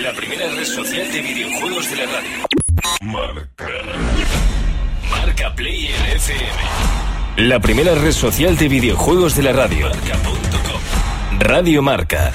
La primera red social de videojuegos de la radio. Marca Player FM. La primera red social de videojuegos de la radio. Marca.com. Radio Marca.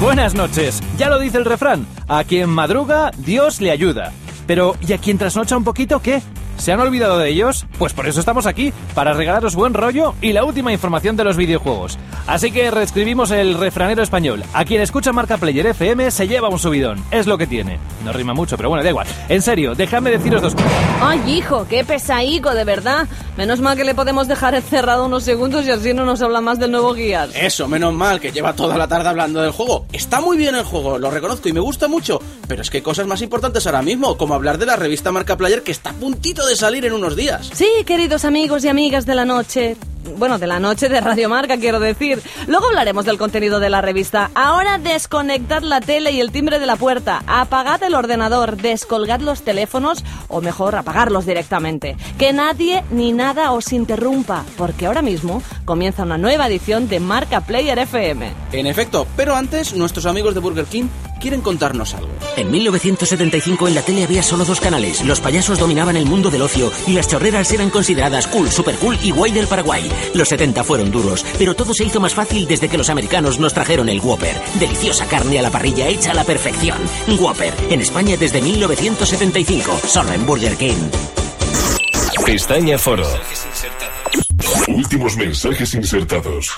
Buenas noches. Ya lo dice el refrán. A quien madruga, Dios le ayuda. Pero, ¿y a quien trasnocha un poquito qué? ¿Se han olvidado de ellos? Pues por eso estamos aquí, para regalaros buen rollo y la última información de los videojuegos. Así que reescribimos el refranero español. A quien escucha Marca Player FM se lleva un subidón. Es lo que tiene. No rima mucho, pero bueno, da igual. En serio, dejadme deciros dos cosas. ¡Ay, hijo! ¡Qué pesaico, de verdad! Menos mal que le podemos dejar encerrado unos segundos y así no nos habla más del nuevo Gears. Eso, menos mal, que lleva toda la tarde hablando del juego. Está muy bien el juego, lo reconozco y me gusta mucho. Pero es que hay cosas más importantes ahora mismo, como hablar de la revista Marca Player que está a puntito de salir en unos días. Sí, queridos amigos y amigas de la noche. Bueno, de la noche de Radio Marca, quiero decir. Luego hablaremos del contenido de la revista. Ahora desconectad la tele y el timbre de la puerta. Apagad el ordenador, descolgad los teléfonos, o mejor, apagarlos directamente. Que nadie ni nada os interrumpa, porque ahora mismo comienza una nueva edición de Marca Player FM. En efecto, pero antes, nuestros amigos de Burger King quieren contarnos algo. En 1975 en la tele había solo dos canales. Los payasos dominaban el mundo del ocio y las chorreras eran consideradas cool, super cool y guay del Paraguay. Los 70 fueron duros, pero todo se hizo más fácil desde que los americanos nos trajeron el Whopper. Deliciosa carne a la parrilla hecha a la perfección. Whopper, en España desde 1975, solo en Burger King. Pestaña Foro. Últimos mensajes insertados.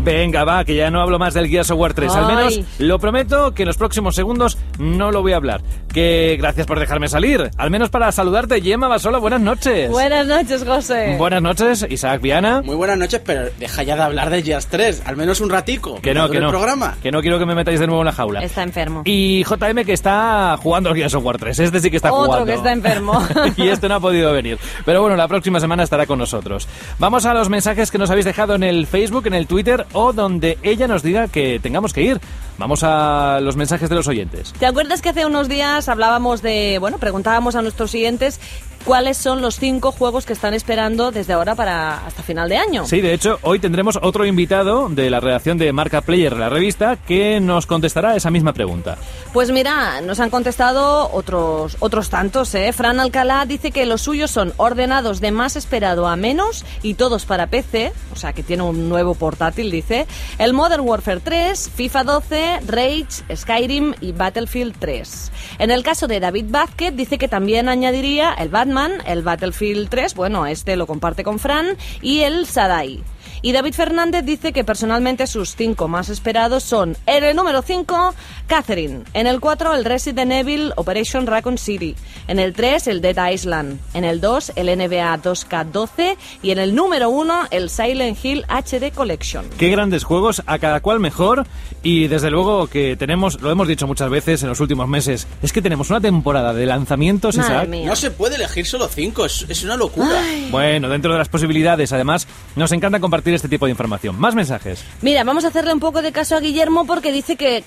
Venga, va, que ya no hablo más del Gears of War 3. Al menos, lo prometo, que en los próximos segundos no lo voy a hablar. Que gracias por dejarme salir. Al menos para saludarte, Gemma Basola, buenas noches. Buenas noches, José. Buenas noches, Isaac Viana. Muy buenas noches, pero deja ya de hablar del Gears 3, al menos un ratico. Que no. Programa. Que no quiero que me metáis de nuevo en la jaula. Está enfermo. Y JM, que está jugando al Gears of War 3. Este sí que está jugando. Otro que está enfermo. Y este no ha podido venir. Pero bueno, la próxima semana estará con nosotros. Vamos a los mensajes que nos habéis dejado en el Facebook, en el Twitter, o donde ella nos diga que tengamos que ir. Vamos a los mensajes de los oyentes. ¿Te acuerdas que hace unos días hablábamos de... Bueno, preguntábamos a nuestros oyentes cuáles son los 5 juegos que están esperando desde ahora para hasta final de año? Sí, de hecho, hoy tendremos otro invitado de la redacción de Marca Player, la revista, que nos contestará esa misma pregunta. Pues mira, nos han contestado otros tantos, ¿eh? Fran Alcalá dice que los suyos son ordenados de más esperado a menos y todos para PC, o sea, que tiene un nuevo portátil, dice. El Modern Warfare 3, FIFA 12, Rage, Skyrim y Battlefield 3. En el caso de David Vázquez, dice que también añadiría el Batman, el Battlefield 3, bueno, este lo comparte con Fran, y el Sadai. Y David Fernández dice que personalmente sus 5 más esperados son, en el número 5, Catherine, en el 4, el Resident Evil Operation Raccoon City, en el 3, el Dead Island, en el 2, el NBA 2K12 y en el número 1, el Silent Hill HD Collection. Qué grandes juegos, a cada cual mejor, y desde luego que tenemos, lo hemos dicho muchas veces en los últimos meses, es que tenemos una temporada de lanzamientos, Isaac. No se puede elegir solo 5, es una locura. Ay. Bueno, dentro de las posibilidades, además, nos encanta compartir este tipo de información. Más mensajes. Mira, vamos a hacerle un poco de caso a Guillermo porque dice que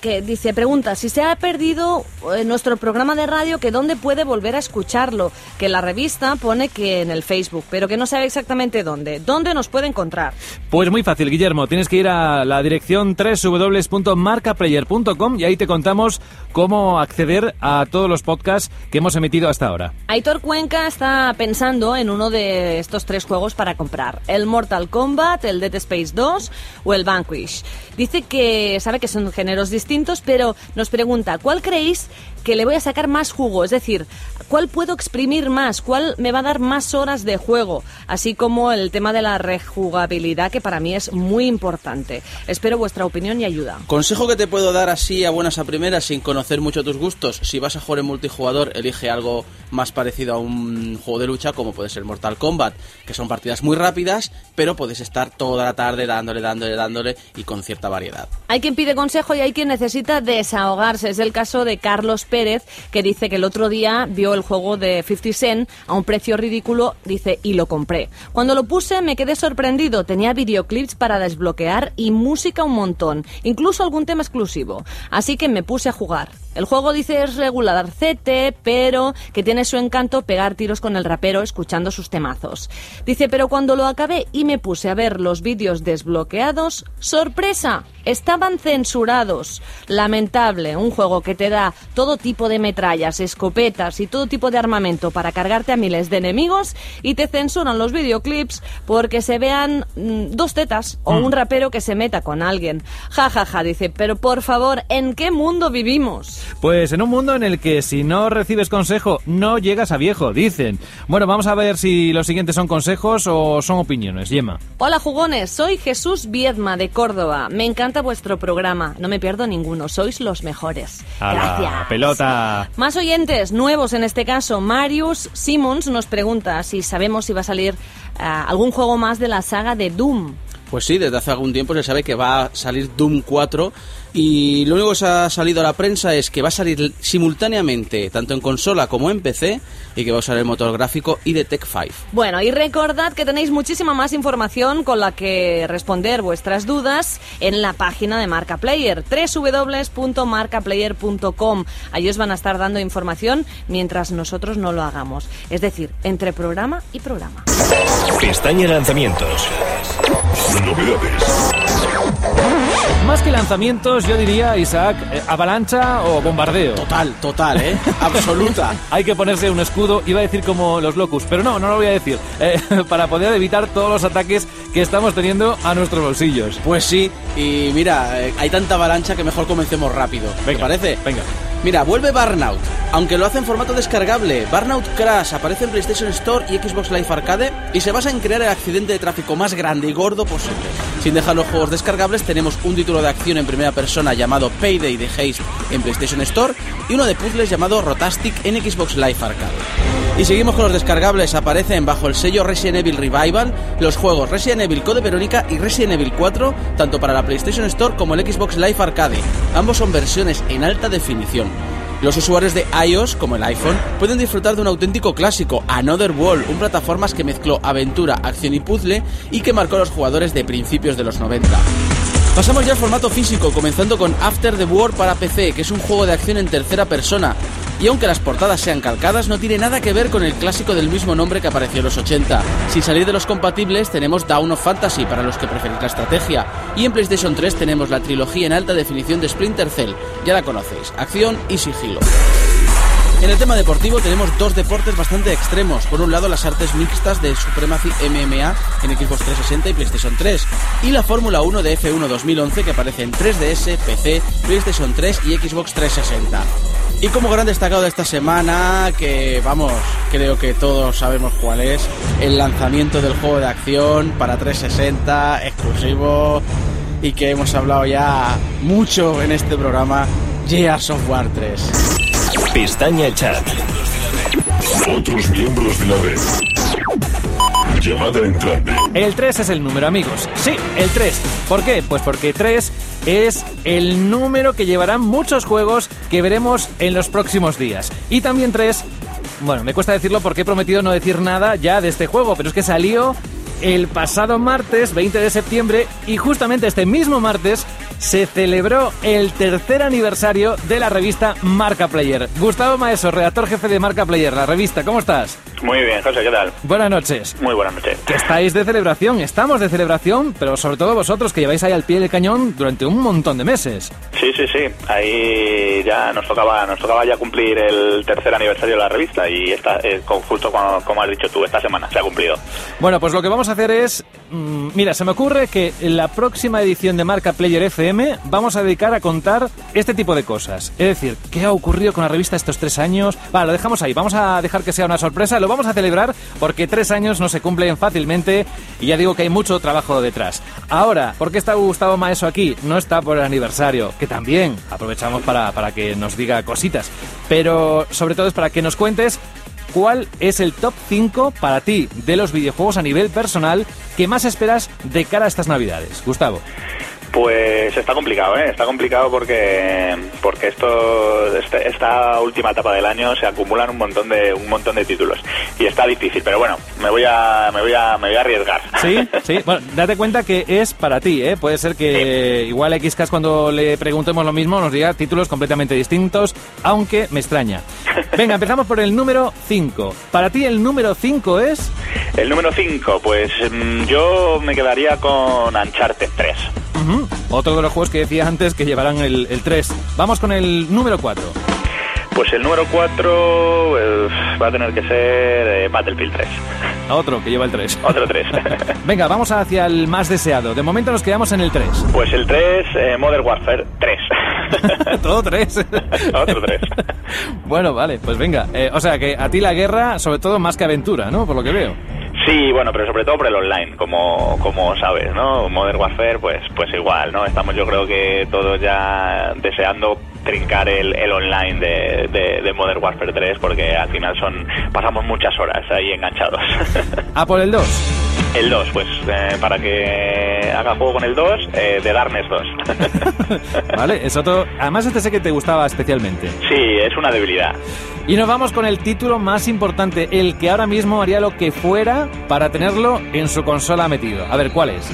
pregunta si se ha perdido nuestro programa de radio, que dónde puede volver a escucharlo, que la revista pone que en el Facebook, pero que no sabe exactamente dónde nos puede encontrar. Pues muy fácil, Guillermo, tienes que ir a la dirección www.marcaplayer.com y ahí te contamos cómo acceder a todos los podcasts que hemos emitido hasta ahora. Aitor Cuenca está pensando en uno de estos 3 juegos para comprar, el Mortal Kombat, el Dead Space 2 o el Vanquish. Dice que sabe que son géneros distintos, pero nos pregunta, ¿cuál creéis que le voy a sacar más jugo? Es decir, ¿cuál puedo exprimir más? ¿Cuál me va a dar más horas de juego? Así como el tema de la rejugabilidad, que para mí es muy importante. Espero vuestra opinión y ayuda. Consejo que te puedo dar así a buenas a primeras, sin conocer mucho tus gustos. Si vas a jugar en multijugador, elige algo más parecido a un juego de lucha, como puede ser Mortal Kombat, que son partidas muy rápidas, pero puedes estar toda la tarde dándole y con cierta variedad. Hay quien pide consejo y hay quien necesita desahogarse. Es el caso de Carlos Pérez, que dice que el otro día vio el juego de 50 Cent a un precio ridículo, dice, y lo compré. Cuando lo puse me quedé sorprendido, tenía videoclips para desbloquear y música un montón, incluso algún tema exclusivo. Así que me puse a jugar. El juego, dice, es regularcete, pero que tiene su encanto pegar tiros con el rapero escuchando sus temazos. Dice, pero cuando lo acabé y me puse a ver los vídeos desbloqueados, ¡sorpresa! Estaban censurados. Lamentable, un juego que te da todo tipo de metrallas, escopetas y todo tipo de armamento para cargarte a miles de enemigos y te censuran los videoclips porque se vean dos tetas o un rapero que se meta con alguien. Ja, ja, ja, dice, pero por favor, ¿en qué mundo vivimos? Pues en un mundo en el que si no recibes consejo no llegas a viejo, dicen. Bueno, vamos a ver si los siguientes son consejos o son opiniones. Yema. Hola, jugones, soy Jesús Viedma de Córdoba. Me encanta vuestro programa, no me pierdo ninguno, sois los mejores. Gracias. Pelota. Más oyentes, nuevos en este caso. Marius Simons nos pregunta si sabemos si va a salir algún juego más de la saga de Doom. Pues sí, desde hace algún tiempo se sabe que va a salir Doom 4 y lo único que se ha salido a la prensa es que va a salir simultáneamente tanto en consola como en PC y que va a usar el motor gráfico id Tech 5. Bueno, y recordad que tenéis muchísima más información con la que responder vuestras dudas en la página de Marca Player, www.marcaplayer.com. Allí os van a estar dando información mientras nosotros no lo hagamos. Es decir, entre programa y programa. Pestaña lanzamientos. Novedades. Más que lanzamientos, yo diría, Isaac, avalancha o bombardeo. Total, absoluta. Hay que ponerse un escudo, iba a decir como los Locust, pero no lo voy a decir, para poder evitar todos los ataques que estamos teniendo a nuestros bolsillos. Pues sí, y mira, hay tanta avalancha que mejor comencemos rápido. Venga, ¿te parece? Venga. Mira, vuelve Burnout, aunque lo hace en formato descargable. Burnout Crash aparece en PlayStation Store y Xbox Live Arcade y se basa en crear el accidente de tráfico más grande y gordo posible. Sin dejar los juegos descargables, tenemos un título de acción en primera persona llamado Payday de Haze en PlayStation Store y uno de puzzles llamado Rotastic en Xbox Live Arcade. Y seguimos con los descargables, aparecen bajo el sello Resident Evil Revival los juegos Resident Evil Code Verónica y Resident Evil 4, tanto para la PlayStation Store como el Xbox Live Arcade. Ambos son versiones en alta definición. Los usuarios de iOS, como el iPhone, pueden disfrutar de un auténtico clásico, Another World, un plataformas que mezcló aventura, acción y puzzle y que marcó a los jugadores de principios de los 90. Pasamos ya al formato físico, comenzando con After the War para PC, que es un juego de acción en tercera persona. Y aunque las portadas sean calcadas, no tiene nada que ver con el clásico del mismo nombre que apareció en los 80. Sin salir de los compatibles, tenemos Dawn of Fantasy, para los que preferís la estrategia. Y en PlayStation 3 tenemos la trilogía en alta definición de Splinter Cell. Ya la conocéis, acción y sigilo. En el tema deportivo tenemos dos deportes bastante extremos. Por un lado, las artes mixtas de Supremacy MMA en Xbox 360 y PlayStation 3. Y la Fórmula 1 de F1 2011 que aparece en 3DS, PC, PlayStation 3 y Xbox 360. Y como gran destacado de esta semana, que vamos, creo que todos sabemos cuál es, el lanzamiento del juego de acción para 360, exclusivo, y que hemos hablado ya mucho en este programa, Gears of War 3. Pestaña Chat. Otros miembros de la red. Llamada entrante. El 3 es el número, amigos. Sí, el 3. ¿Por qué? Pues porque 3 es el número que llevarán muchos juegos que veremos en los próximos días. Y también 3... Bueno, me cuesta decirlo porque he prometido no decir nada ya de este juego, pero es que salió el pasado martes, 20 de septiembre, y justamente este mismo martes se celebró el tercer aniversario de la revista Marca Player. Gustavo Maeso, redactor jefe de Marca Player, la revista, ¿cómo estás? Muy bien, José, ¿qué tal? Buenas noches. Muy buenas noches. Que estáis de celebración, estamos de celebración, pero sobre todo vosotros que lleváis ahí al pie del cañón durante un montón de meses. Sí, ahí ya nos tocaba ya cumplir el tercer aniversario de la revista y justo como has dicho tú, esta semana se ha cumplido. Bueno, pues lo que vamos a hacer es, mira, se me ocurre que en la próxima edición de Marca Player FM vamos a dedicar a contar este tipo de cosas. Es decir, ¿qué ha ocurrido con la revista estos 3 años? Vale, lo dejamos ahí, vamos a dejar que sea una sorpresa, lo vamos a celebrar porque 3 años no se cumplen fácilmente y ya digo que hay mucho trabajo detrás. Ahora, ¿por qué está Gustavo Maeso aquí? No está por el aniversario, que también aprovechamos para que nos diga cositas, pero sobre todo es para que nos cuentes ¿cuál es el top 5 para ti de los videojuegos a nivel personal que más esperas de cara a estas Navidades? Gustavo. Pues está complicado, ¿eh? Está complicado porque esta última etapa del año se acumulan un montón de títulos y está difícil, pero bueno, me voy a arriesgar. Sí, bueno, date cuenta que es para ti, ¿eh? Puede ser que igual a XCast cuando le preguntemos lo mismo nos diga títulos completamente distintos, aunque me extraña. Venga, empezamos por el número 5. ¿Para ti el número 5 es? El número 5, pues yo me quedaría con Uncharted 3. Uh-huh. Otro de los juegos que decía antes que llevarán el 3. Vamos con el número 4. Pues el número 4 va a tener que ser Battlefield 3. Otro que lleva el 3. Otro 3. Venga, vamos hacia el más deseado. De momento nos quedamos en el 3. Pues el 3, Modern Warfare 3. Todo 3. Otro 3. Bueno, vale, pues venga. O sea que a ti la guerra, sobre todo más que aventura, ¿no? Por lo que veo. Sí, bueno, pero sobre todo por el online, como sabes, ¿no? Modern Warfare, pues igual, ¿no? Estamos, yo creo que todos ya deseando trincar el online de Modern Warfare 3, porque al final pasamos muchas horas ahí enganchados. ¿A por el 2? El 2, pues para que haga juego con el 2, Dead Island 2. Vale, es otro. Además, este sé que te gustaba especialmente. Sí, es una debilidad. Y nos vamos con el título más importante, el que ahora mismo haría lo que fuera para tenerlo en su consola metido. A ver, ¿cuál es?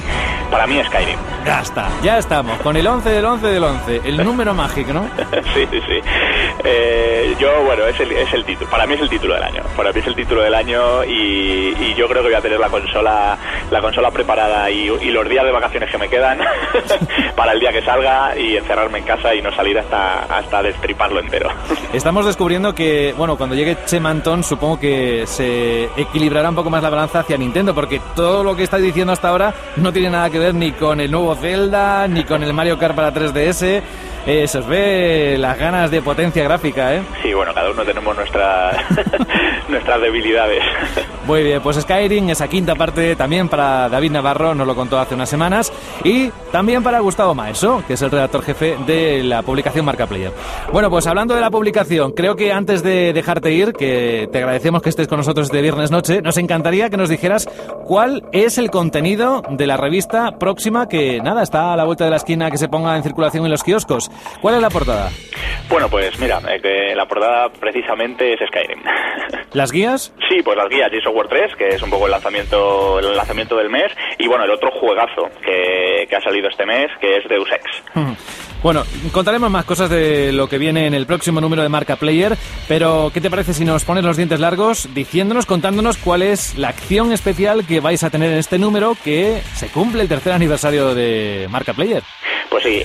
Para mí, Skyrim. Ya está, ya estamos, con el 11 del 11 del 11, el número mágico, ¿no? Sí. Yo, bueno, es el título. Para mí es el título del año. Para mí es el título del año y yo creo que voy a tener la consola preparada y los días de vacaciones que me quedan para el día que salga y encerrarme en casa y no salir hasta destriparlo entero. Estamos descubriendo que, bueno, cuando llegue Chema Antón supongo que se equilibrará un poco más la balanza hacia Nintendo, porque todo lo que está diciendo hasta ahora no tiene nada que ver ni con el nuevo Zelda, ni con el Mario Kart para 3DS... Se os ve las ganas de potencia gráfica, ¿eh? Sí, bueno, cada uno tenemos nuestras debilidades. Muy bien, pues Skyrim, esa quinta parte también para David Navarro, nos lo contó hace unas semanas, y también para Gustavo Maeso, que es el redactor jefe de la publicación Marca Player. Bueno, pues hablando de la publicación, creo que antes de dejarte ir, que te agradecemos que estés con nosotros este viernes noche, nos encantaría que nos dijeras cuál es el contenido de la revista próxima, que nada, está a la vuelta de la esquina, que se ponga en circulación en los kioscos. ¿Cuál es la portada? Bueno, pues mira, la portada precisamente es Skyrim. ¿Las guías? Sí, pues las guías, Gears of War 3, que es un poco el lanzamiento del mes, y bueno, el otro juegazo que ha salido este mes, que es Deus Ex. Bueno, contaremos más cosas de lo que viene en el próximo número de Marca Player, pero ¿qué te parece si nos pones los dientes largos diciéndonos, contándonos cuál es la acción especial que vais a tener en este número, que se cumple el tercer aniversario de Marca Player? Pues sí,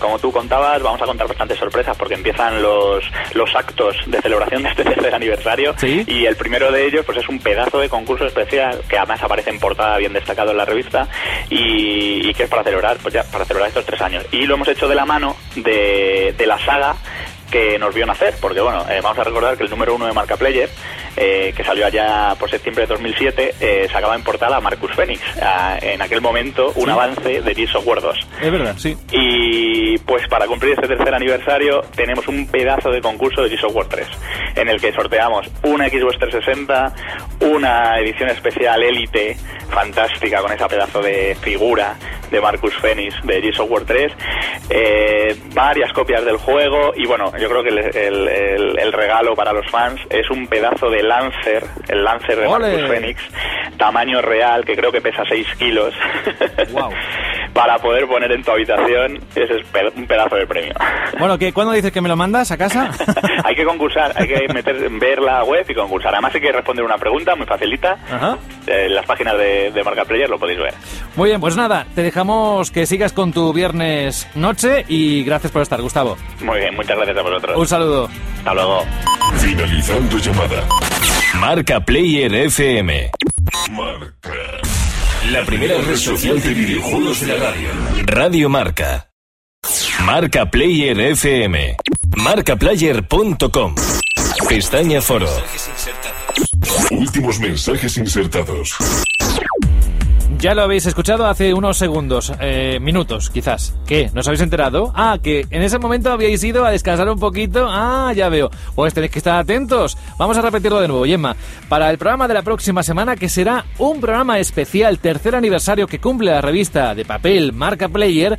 como tú contabas, vamos a contar bastantes sorpresas porque empiezan los actos de celebración de este tercer aniversario. ¿Sí? Y el primero de ellos pues es un pedazo de concurso especial que además aparece en portada bien destacado en la revista y que es para celebrar estos 3 años. Y lo hemos hecho de la mano de la saga que nos vio nacer, porque bueno, vamos a recordar que el número 1 de Marca Player, que salió allá por septiembre de 2007, sacaba en portada a Marcus Fenix, en aquel momento un avance de Gears of War 2. Es verdad, sí. Y pues para cumplir este tercer aniversario tenemos un pedazo de concurso de Gears of War 3, en el que sorteamos una Xbox 360, una edición especial Elite, fantástica, con esa pedazo de figura de Marcus Fenix de Gears of War 3, varias copias del juego y bueno, yo creo que el regalo para los fans es un pedazo de Lancer, el Lancer de ¡Ole! Marcus Fenix, tamaño real, que creo que pesa 6 kilos, wow. Para poder poner en tu habitación, ese es un pedazo de premio. Bueno, ¿cuándo dices que me lo mandas a casa? Hay que concursar, hay que ver la web y concursar. Además hay que responder una pregunta muy facilita. Ajá. En las páginas de Marca Player lo podéis ver. Muy bien, pues nada, te dejamos que sigas con tu viernes noche y gracias por estar, Gustavo. Muy bien, muchas gracias a vosotros. Un saludo. Hasta luego. Finalizando llamada. Marca Player FM. Marca. La primera red social de videojuegos de la radio. Radio Marca. Marca Player FM. Marcaplayer.com. Pestaña Foro. Últimos mensajes insertados. Ya lo habéis escuchado hace unos segundos, minutos quizás. ¿Qué? ¿No os habéis enterado? Ah, que en ese momento habíais ido a descansar un poquito. Ah, ya veo. Pues tenéis que estar atentos. Vamos a repetirlo de nuevo, Gemma. Para el programa de la próxima semana, que será un programa especial, tercer aniversario que cumple la revista de papel Marca Player,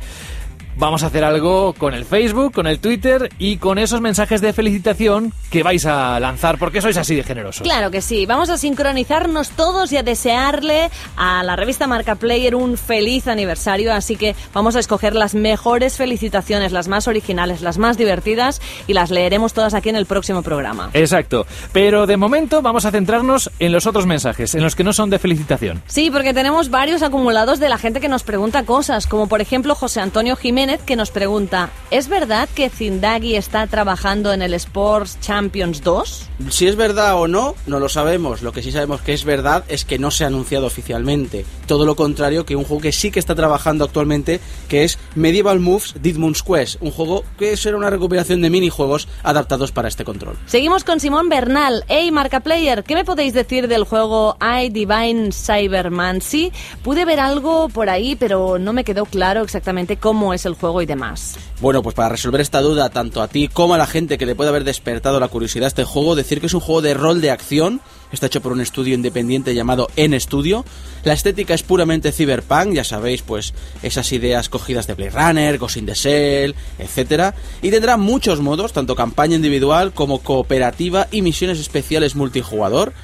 vamos a hacer algo con el Facebook, con el Twitter y con esos mensajes de felicitación que vais a lanzar, porque sois así de generosos. Claro que sí, vamos a sincronizarnos todos y a desearle a la revista Marca Player un feliz aniversario, así que vamos a escoger las mejores felicitaciones, las más originales, las más divertidas, y las leeremos todas aquí en el próximo programa. Exacto, pero de momento vamos a centrarnos en los otros mensajes, en los que no son de felicitación. Sí, porque tenemos varios acumulados de la gente que nos pregunta cosas, como por ejemplo José Antonio Jiménez, que nos pregunta: ¿es verdad que Zindagi está trabajando en el Sports Champions 2? Si es verdad o no, no lo sabemos. Lo que sí sabemos que es verdad es que no se ha anunciado oficialmente. Todo lo contrario que un juego que sí que está trabajando actualmente, que es Medieval Moves Deadmoon's Quest, un juego que será una recuperación de minijuegos adaptados para este control. Seguimos con Simón Bernal. Hey Marca Player, ¿qué me podéis decir del juego I Divine Cybermancy? Pude ver algo por ahí, pero no me quedó claro exactamente cómo es el juego y demás. Bueno, pues para resolver esta duda, tanto a ti como a la gente que le puede haber despertado la curiosidad este juego, decir que es un juego de rol de acción. Está hecho por un estudio independiente llamado N-Studio. La estética es puramente cyberpunk, ya sabéis, pues esas ideas cogidas de Blade Runner, Ghost in the Shell, etcétera. Y tendrá muchos modos, tanto campaña individual como cooperativa y misiones especiales multijugador.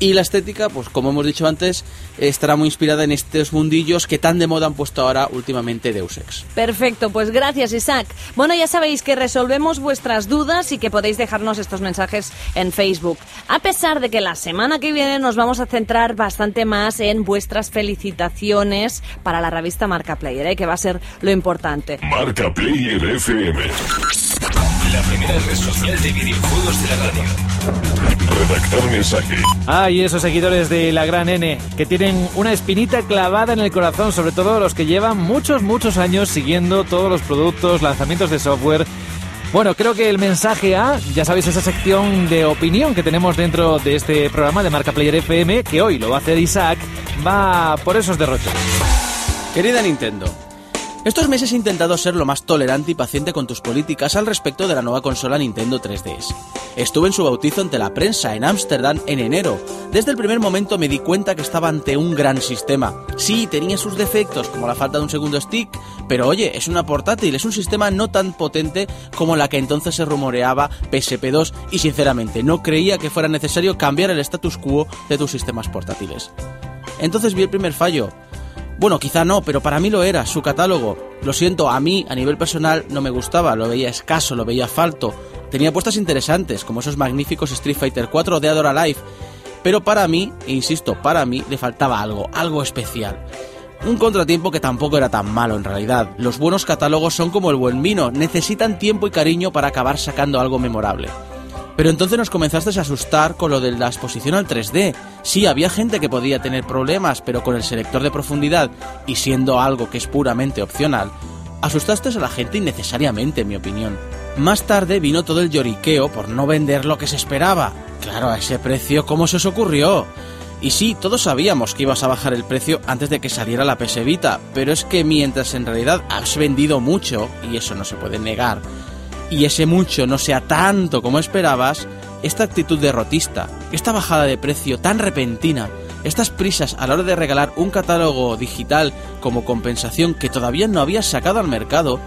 Y la estética, pues como hemos dicho antes, estará muy inspirada en estos mundillos que tan de moda han puesto ahora últimamente Deus Ex. Perfecto, pues gracias Isaac. Bueno, ya sabéis que resolvemos vuestras dudas y que podéis dejarnos estos mensajes en Facebook. A pesar de que la semana que viene nos vamos a centrar bastante más en vuestras felicitaciones para la revista Marca Player, que va a ser lo importante. Marca Player FM, la primera red social de videojuegos de la radio. Redactar mensaje. Y esos seguidores de la gran N, que tienen una espinita clavada en el corazón, sobre todo los que llevan muchos años siguiendo todos los productos, lanzamientos de software. Bueno, creo que el mensaje A, ya sabéis, esa sección de opinión que tenemos dentro de este programa de Marca Player FM, que hoy lo va a hacer Isaac, va por esos derroches. Querida Nintendo, estos meses he intentado ser lo más tolerante y paciente con tus políticas al respecto de la nueva consola Nintendo 3DS. Estuve en su bautizo ante la prensa en Ámsterdam en enero. Desde el primer momento me di cuenta que estaba ante un gran sistema. Sí, tenía sus defectos, como la falta de un segundo stick, pero oye, es una portátil, es un sistema no tan potente como la que entonces se rumoreaba PSP2, y sinceramente no creía que fuera necesario cambiar el status quo de tus sistemas portátiles. Entonces vi el primer fallo. Bueno, quizá no, pero para mí lo era, su catálogo. Lo siento, a mí, a nivel personal, no me gustaba, lo veía escaso, lo veía falto. Tenía apuestas interesantes, como esos magníficos Street Fighter 4 de Adora Life. Pero para mí, e insisto, para mí, le faltaba algo especial. Un contratiempo que tampoco era tan malo en realidad. Los buenos catálogos son como el buen vino, necesitan tiempo y cariño para acabar sacando algo memorable. Pero entonces nos comenzaste a asustar con lo de la exposición al 3D. Sí, había gente que podía tener problemas, pero con el selector de profundidad, y siendo algo que es puramente opcional, asustaste a la gente innecesariamente, en mi opinión. Más tarde vino todo el lloriqueo por no vender lo que se esperaba. Claro, a ese precio, ¿cómo se os ocurrió? Y sí, todos sabíamos que ibas a bajar el precio antes de que saliera la PS Vita, pero es que mientras en realidad has vendido mucho, y eso no se puede negar, y ese mucho no sea tanto como esperabas, esta actitud derrotista, esta bajada de precio tan repentina, estas prisas a la hora de regalar un catálogo digital como compensación que todavía no habías sacado al mercado,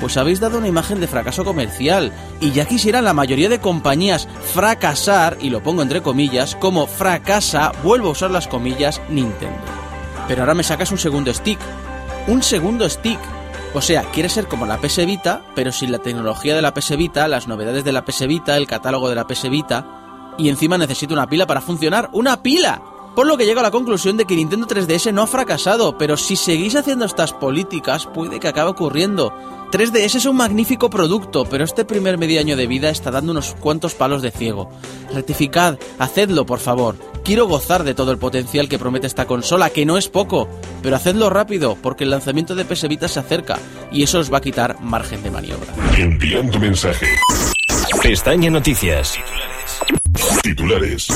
pues habéis dado una imagen de fracaso comercial, y ya quisieran la mayoría de compañías fracasar, y lo pongo entre comillas, como fracasa, vuelvo a usar las comillas, Nintendo. Pero ahora me sacas un segundo stick. O sea, quiere ser como la PS Vita, pero sin la tecnología de la PS Vita, las novedades de la PS Vita, el catálogo de la PS Vita, y encima necesita una pila para funcionar. ¡Una pila! Por lo que llego a la conclusión de que Nintendo 3DS no ha fracasado, pero si seguís haciendo estas políticas, puede que acabe ocurriendo. 3DS es un magnífico producto, pero este primer medio año de vida está dando unos cuantos palos de ciego. Rectificad, hacedlo, por favor. Quiero gozar de todo el potencial que promete esta consola, que no es poco, pero hacedlo rápido, porque el lanzamiento de PS Vita se acerca, y eso os va a quitar margen de maniobra. Enviando mensaje. Pestaña Noticias. Titulares.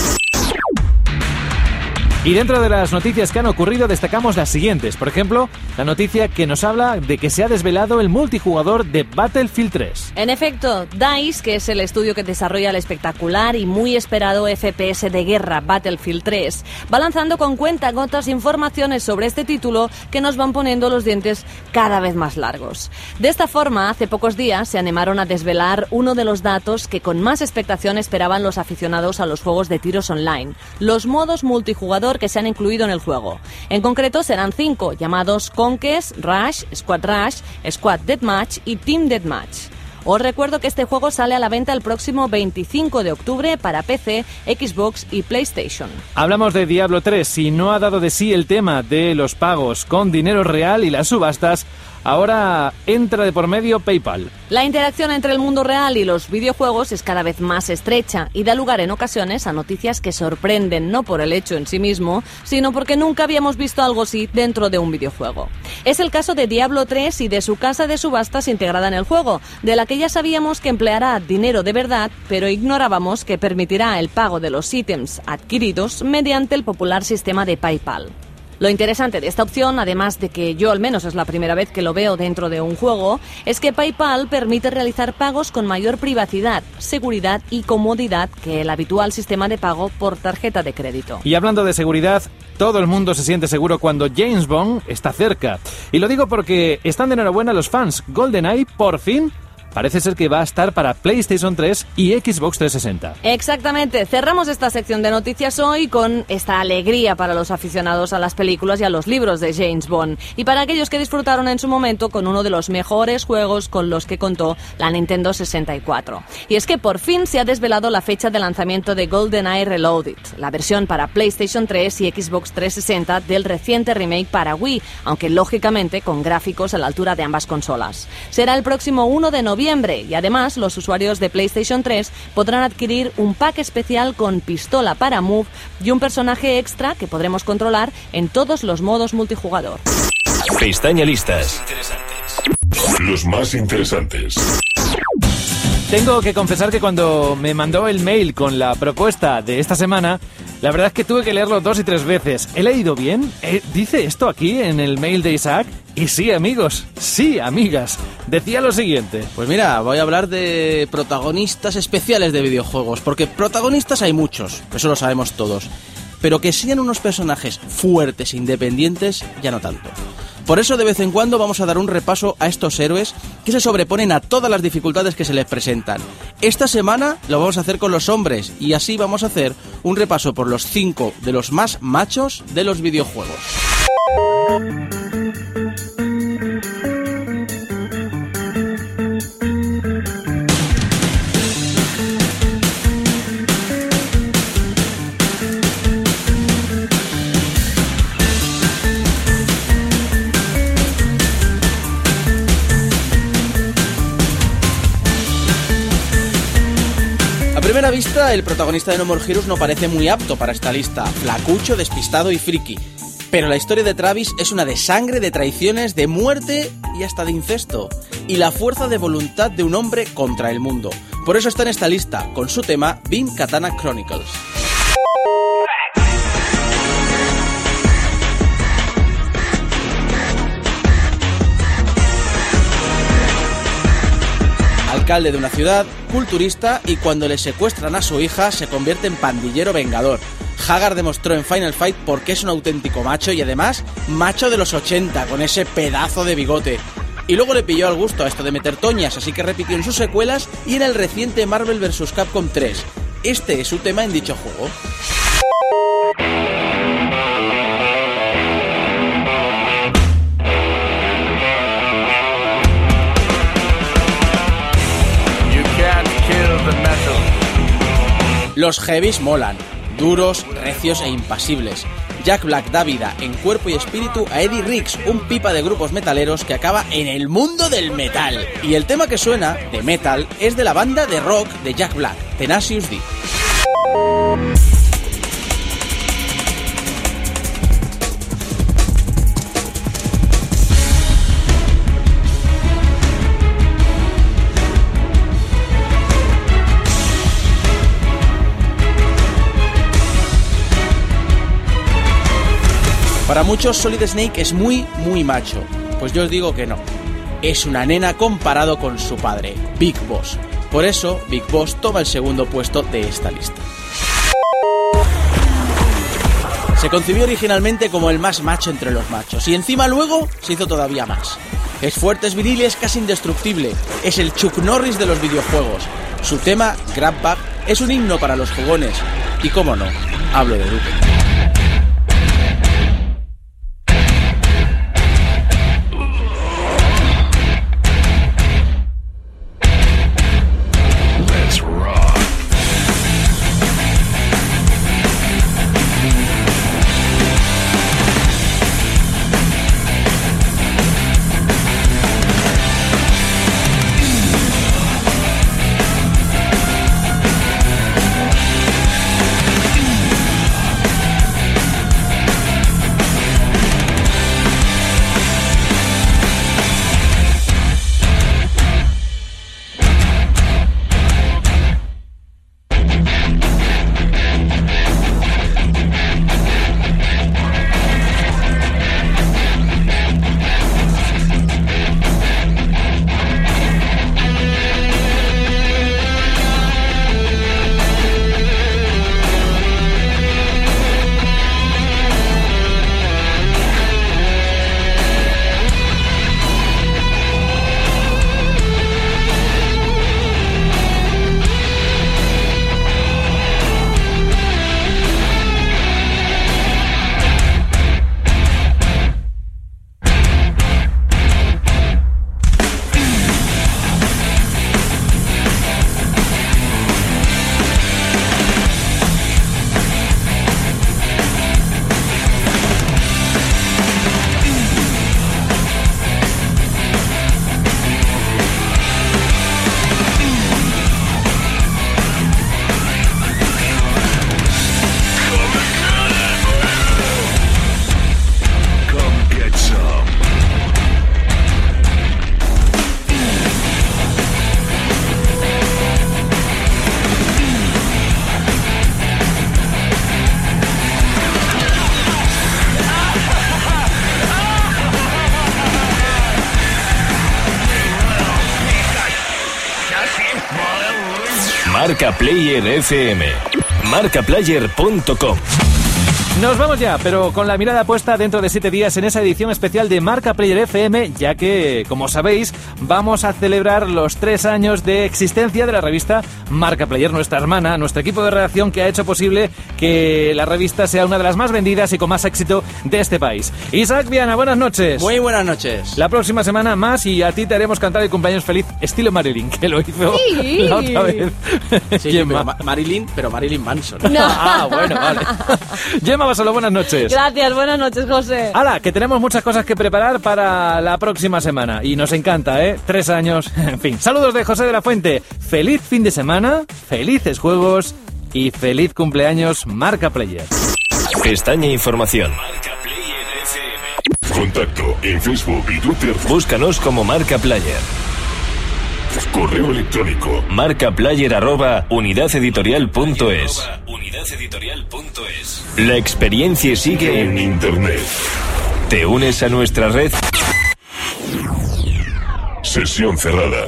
Y dentro de las noticias que han ocurrido destacamos las siguientes. Por ejemplo, la noticia que nos habla de que se ha desvelado el multijugador de Battlefield 3. En efecto, DICE, que es el estudio que desarrolla el espectacular y muy esperado FPS de guerra Battlefield 3, va lanzando con cuentagotas informaciones sobre este título que nos van poniendo los dientes cada vez más largos. De esta forma, hace pocos días se animaron a desvelar uno de los datos que con más expectación esperaban los aficionados a los juegos de tiros online: los modos multijugador que se han incluido en el juego. En concreto serán 5, llamados Conquest, Rush, Squad Rush, Squad Deathmatch y Team Deathmatch. Os recuerdo que este juego sale a la venta el próximo 25 de octubre para PC, Xbox y PlayStation. Hablamos de Diablo 3 y no ha dado de sí el tema de los pagos con dinero real y las subastas. Ahora entra de por medio PayPal. La interacción entre el mundo real y los videojuegos es cada vez más estrecha y da lugar en ocasiones a noticias que sorprenden, no por el hecho en sí mismo, sino porque nunca habíamos visto algo así dentro de un videojuego. Es el caso de Diablo 3 y de su casa de subastas integrada en el juego, de la que ya sabíamos que empleará dinero de verdad, pero ignorábamos que permitirá el pago de los ítems adquiridos mediante el popular sistema de PayPal. Lo interesante de esta opción, además de que yo al menos es la primera vez que lo veo dentro de un juego, es que PayPal permite realizar pagos con mayor privacidad, seguridad y comodidad que el habitual sistema de pago por tarjeta de crédito. Y hablando de seguridad, todo el mundo se siente seguro cuando James Bond está cerca. Y lo digo porque están de enhorabuena los fans. GoldenEye, por fin, parece ser que va a estar para PlayStation 3 y Xbox 360. Exactamente. Cerramos esta sección de noticias hoy con esta alegría para los aficionados a las películas y a los libros de James Bond. Y para aquellos que disfrutaron en su momento con uno de los mejores juegos con los que contó la Nintendo 64. Y es que por fin se ha desvelado la fecha de lanzamiento de GoldenEye Reloaded, la versión para PlayStation 3 y Xbox 360 del reciente remake para Wii, aunque lógicamente con gráficos a la altura de ambas consolas. Será el próximo 1 de noviembre. Y además los usuarios de PlayStation 3 podrán adquirir un pack especial con pistola para Move y un personaje extra que podremos controlar en todos los modos multijugador. Pestaña listas. Los más interesantes. Tengo que confesar que cuando me mandó el mail con la propuesta de esta semana, la verdad es que tuve que leerlo 2 y 3 veces. ¿He leído bien? ¿Dice esto aquí en el mail de Isaac? Y sí, amigos, sí, amigas, decía lo siguiente. Pues mira, voy a hablar de protagonistas especiales de videojuegos, porque protagonistas hay muchos, eso lo sabemos todos, pero que sean unos personajes fuertes e independientes, ya no tanto. Por eso de vez en cuando vamos a dar un repaso a estos héroes que se sobreponen a todas las dificultades que se les presentan. Esta semana lo vamos a hacer con los hombres y así vamos a hacer un repaso por los 5 de los más machos de los videojuegos. A primera vista, el protagonista de No More Heroes no parece muy apto para esta lista, flacucho, despistado y friki. Pero la historia de Travis es una de sangre, de traiciones, de muerte y hasta de incesto. Y la fuerza de voluntad de un hombre contra el mundo. Por eso está en esta lista, con su tema Beam Katana Chronicles. Alcalde de una ciudad, culturista y cuando le secuestran a su hija se convierte en pandillero vengador. Hagar demostró en Final Fight por qué es un auténtico macho y además macho de los 80 con ese pedazo de bigote. Y luego le pilló al gusto a esto de meter toñas, así que repitió en sus secuelas y en el reciente Marvel vs. Capcom 3. Este es su tema en dicho juego. Los heavies molan, duros, recios e impasibles. Jack Black da vida en cuerpo y espíritu a Eddie Riggs, un pipa de grupos metaleros que acaba en el mundo del metal. Y el tema que suena, de metal, es de la banda de rock de Jack Black, Tenacious D. Para muchos Solid Snake es muy, muy macho. Pues yo os digo que no. Es una nena comparado con su padre, Big Boss. Por eso, Big Boss toma el segundo puesto de esta lista. Se concibió originalmente como el más macho entre los machos, y encima luego se hizo todavía más. Es fuerte, es viril, es casi indestructible. Es el Chuck Norris de los videojuegos. Su tema, Grab Bag, es un himno para los jugones. Y cómo no, hablo de Duke. Marca Player FM, marcaplayer.com. Nos vamos ya, pero con la mirada puesta dentro de 7 días en esa edición especial de Marca Player FM, ya que, como sabéis, vamos a celebrar los 3 años de existencia de la revista Marca Player, nuestra hermana, nuestro equipo de redacción que ha hecho posible que la revista sea una de las más vendidas y con más éxito de este país. Isaac Viana, buenas noches. Muy buenas noches. La próxima semana más y a ti te haremos cantar el cumpleaños feliz estilo Marilyn, que lo hizo la otra vez. Sí, Marilyn Manson. No. Ah, bueno, vale. Gemma Basolo, buenas noches. Gracias, buenas noches, José. Hala, que tenemos muchas cosas que preparar para la próxima semana y nos encanta, 3 años, en fin. Saludos de José de la Fuente. Feliz fin de semana, felices juegos y feliz cumpleaños Marca Player. Pestaña Información. Marca Player FM. Contacto en Facebook y Twitter. Búscanos como Marca Player. Correo electrónico. marcaplayer@unidadeditorial.es. La experiencia sigue en Internet. ¿Te unes a nuestra red? Sesión cerrada.